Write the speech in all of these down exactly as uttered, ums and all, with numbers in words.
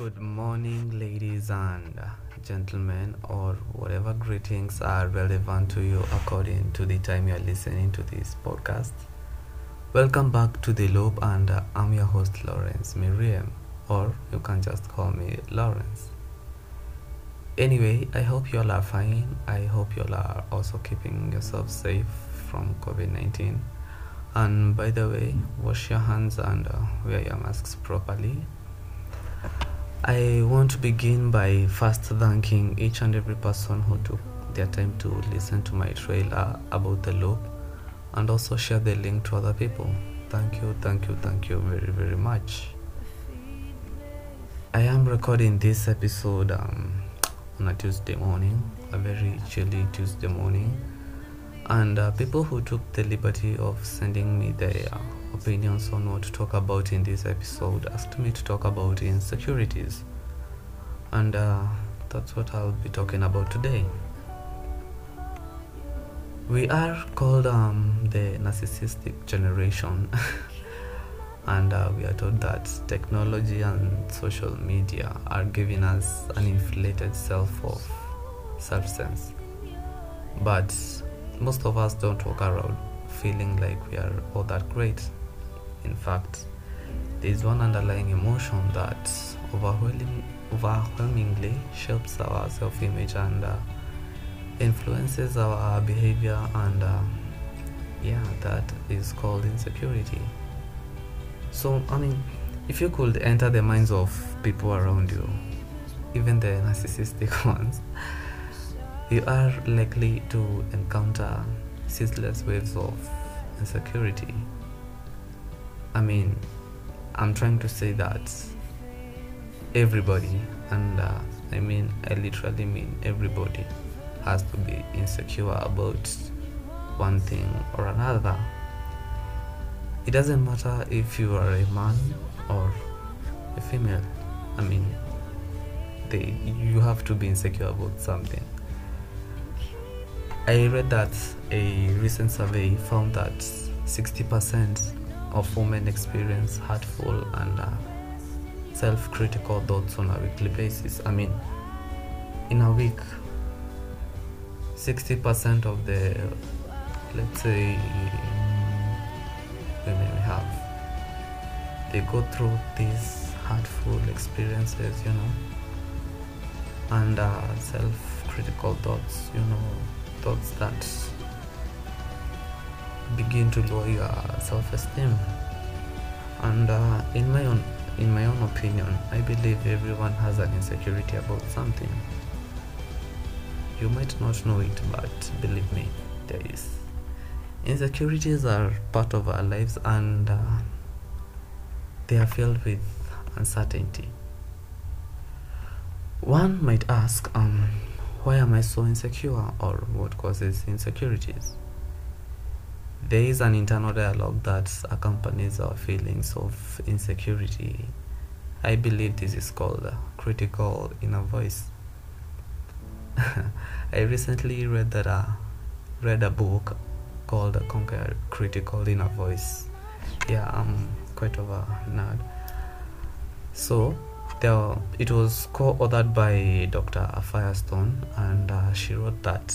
Good morning, ladies and gentlemen, or whatever greetings are relevant to you according to the time you are listening to this podcast. Welcome back to The Loop, and uh, I'm your host, Lawrence Miriam, or you can just call me Lawrence. Anyway, I hope you all are fine. I hope you all are also keeping yourself safe from COVID nineteen. And by the way, wash your hands and uh, wear your masks properly. I want to begin by first thanking each and every person who took their time to listen to my trailer about The Loop and also share the link to other people. Thank you, thank you, thank you very, very much. I am recording this episode um, on a Tuesday morning, a very chilly Tuesday morning. And uh, people who took the liberty of sending me their uh, opinions on what to talk about in this episode asked me to talk about insecurities, and uh, that's what I'll be talking about today. We are called um, the narcissistic generation and uh, we are told that technology and social media are giving us an inflated self of substance, but most of us don't walk around feeling like we are all that great. In fact, there is one underlying emotion that overwhelming, overwhelmingly shapes our self-image and uh, influences our behavior, and uh, yeah, that is called insecurity. So, I mean, if you could enter the minds of people around you, even the narcissistic ones, you are likely to encounter ceaseless waves of insecurity. I mean, I'm trying to say that everybody, and uh, I mean, I literally mean everybody, has to be insecure about one thing or another. It doesn't matter if you are a man or a female. I mean, they, you have to be insecure about something. I read that a recent survey found that sixty percent of women experience hurtful and uh, self-critical thoughts on a weekly basis. I mean, in a week, sixty percent of the, let's say, women we have, they go through these hurtful experiences, you know, and uh, self-critical thoughts, you know, thoughts that begin to lower your self-esteem. And uh, in my own in my own opinion, I believe everyone has an insecurity about something. You might not know it, but believe me, there is. Insecurities are part of our lives, and uh, they are filled with uncertainty. One might ask, um why am I so insecure, or what causes insecurities? There is an internal dialogue that accompanies our feelings of insecurity. I believe this is called critical inner voice. I recently read that uh, read a book called Conquer Critical Inner Voice. Yeah, I'm quite of a nerd. So There, it was co-authored by Doctor Firestone, and uh, she wrote that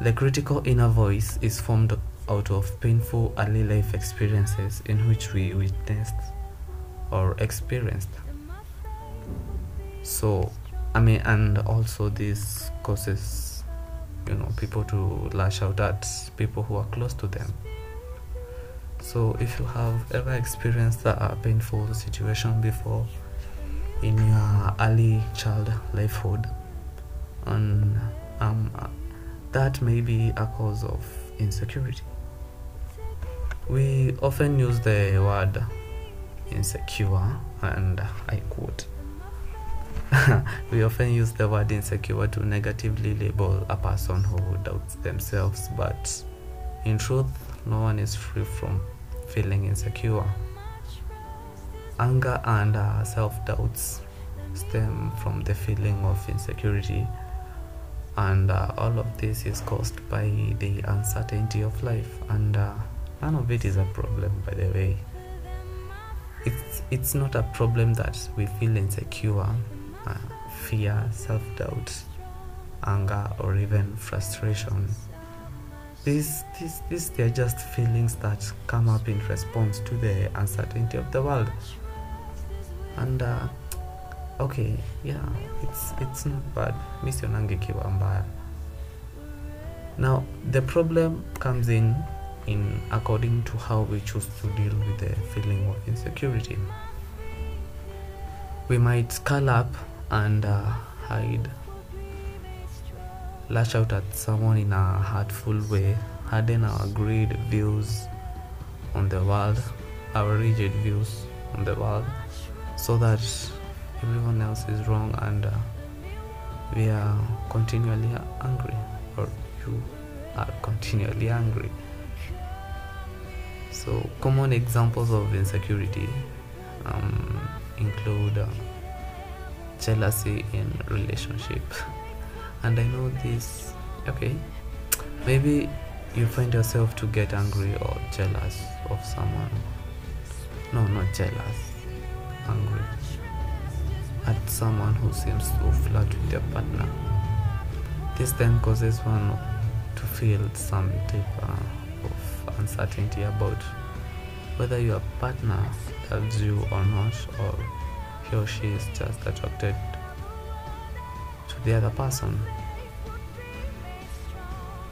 the critical inner voice is formed out of painful early life experiences in which we witnessed or experienced. So, I mean, and also this causes, you know, people to lash out at people who are close to them. So, if you have ever experienced a painful situation before, in your early child lifehood, and um, that may be a cause of insecurity. We often use the word insecure, and I quote, we often use the word insecure to negatively label a person who doubts themselves, but in truth, no one is free from feeling insecure. Anger and uh, self-doubts stem from the feeling of insecurity, and uh, all of this is caused by the uncertainty of life, and uh, none of it is a problem, by the way. it's it's not a problem that we feel insecure, uh, fear, self-doubt, anger, or even frustration. These, these, these they are just feelings that come up in response to the uncertainty of the world. And uh, okay, yeah, it's it's not bad. Now the problem comes in in according to how we choose to deal with the feeling of insecurity. We might curl up and uh, hide, lash out at someone in a hurtful way, harden our greed views on the world, our rigid views on the world, so that everyone else is wrong and uh, we are continually angry, or you are continually angry. So common examples of insecurity um, include uh, jealousy in relationship. And I know this, okay, maybe you find yourself to get angry or jealous of someone. No, not jealous, angry at someone who seems to flirt with their partner. This then causes one to feel some type uh, of uncertainty about whether your partner loves you or not, or he or she is just attracted to the other person.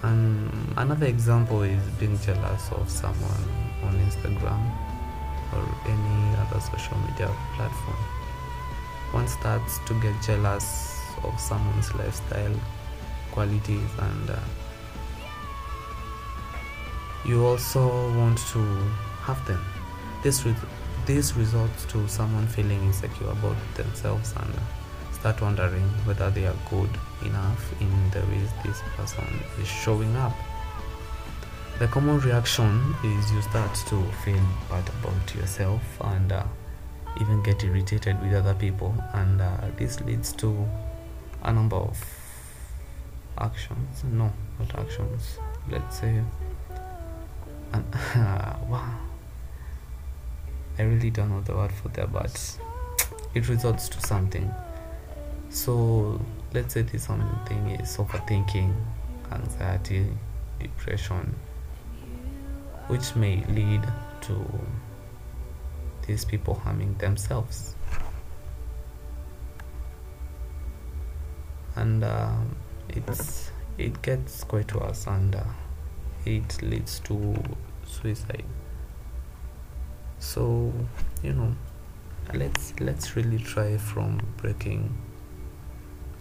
And another example is being jealous of someone on Instagram or any other social media platform. One starts to get jealous of someone's lifestyle, qualities, and uh, you also want to have them. This re- this results to someone feeling insecure about themselves and uh, start wondering whether they are good enough in the ways this person is showing up. The common reaction is you start to feel bad about yourself and uh, even get irritated with other people, and uh, this leads to a number of actions no not actions let's say and uh, wow I really don't know the word for that, but it results to something. So let's say this something is overthinking, anxiety, depression, which may lead to these people harming themselves. And um, It's it gets quite worse, and uh, it leads to suicide. So you know, let's let's really try from breaking.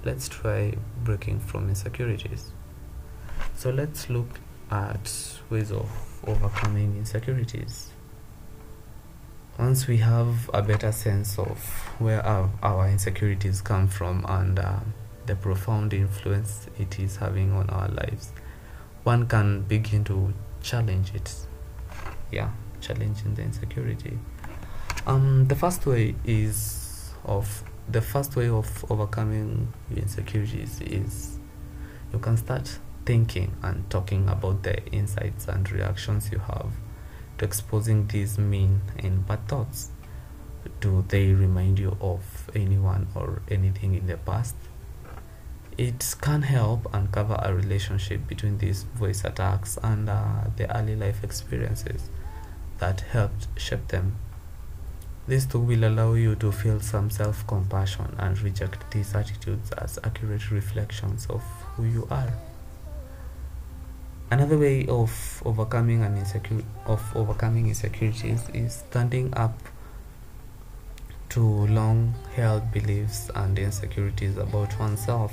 Let's try breaking from insecurities. So let's look at ways of overcoming insecurities. Once we have a better sense of where our, our insecurities come from and Uh, the profound influence it is having on our lives, one can begin to challenge it. Yeah, challenging the insecurity. Um, the first way is of the first way of overcoming the insecurities is you can start thinking and talking about the insights and reactions you have to exposing these mean and bad thoughts. Do they remind you of anyone or anything in the past? It can help uncover a relationship between these voice attacks and uh, the early life experiences that helped shape them. This too will allow you to feel some self-compassion and reject these attitudes as accurate reflections of who you are. Another way of overcoming an insecure of overcoming insecurities is standing up to long-held beliefs and insecurities about oneself.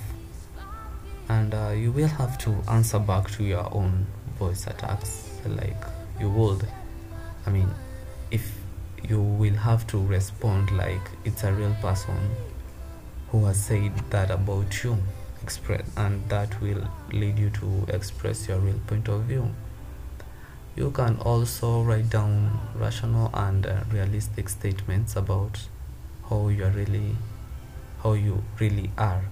And uh, you will have to answer back to your own voice attacks, like you would. I mean, if you will have to respond like it's a real person who has said that about you, express, and that will lead you to express your real point of view. You can also write down rational and uh, realistic statements about how you are really, how you really are.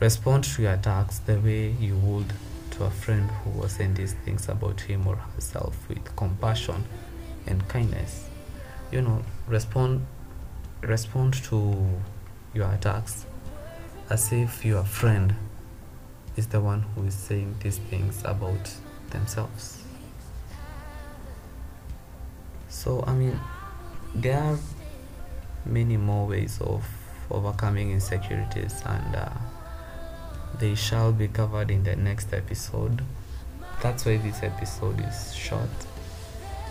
Respond to your attacks the way you would to a friend who was saying these things about him or herself, with compassion and kindness. you know, respond respond to your attacks as if your friend is the one who is saying these things about themselves. So I mean, there are many more ways of overcoming insecurities, and uh, they shall be covered in the next episode. That's why this episode is short.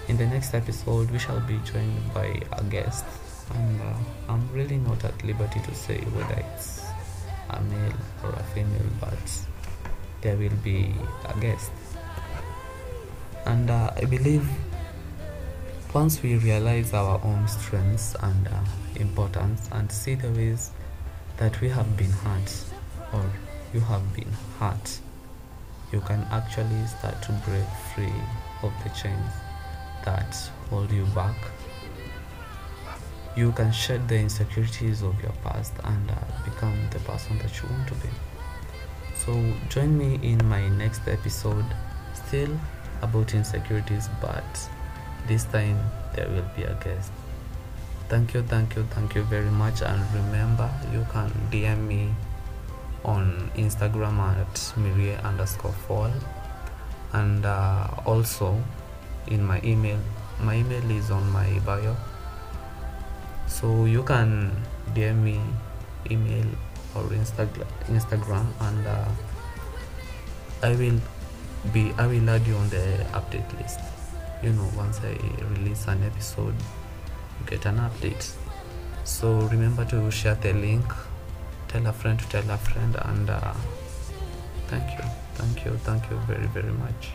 In the next episode, we shall be joined by a guest, and uh, I'm really not at liberty to say whether it's a male or a female, but there will be a guest. And uh, I believe once we realize our own strengths and uh, importance, and see the ways that we have been hurt, or you have been hurt, you can actually start to break free of the chains that hold you back. You can shed the insecurities of your past and uh, become the person that you want to be. So join me in my next episode, still about insecurities, but this time there will be a guest. Thank you, thank you, thank you very much. And remember, you can D M me on Instagram at Mirie underscore fall, and uh, also in my email. My email is on my bio, so you can D M me email or Instagram, and uh, I will be I will add you on the update list. You know, once I release an episode, you get an update. So remember to share the link. Tell a friend to tell a friend, and uh, thank you, thank you, thank you very, very much.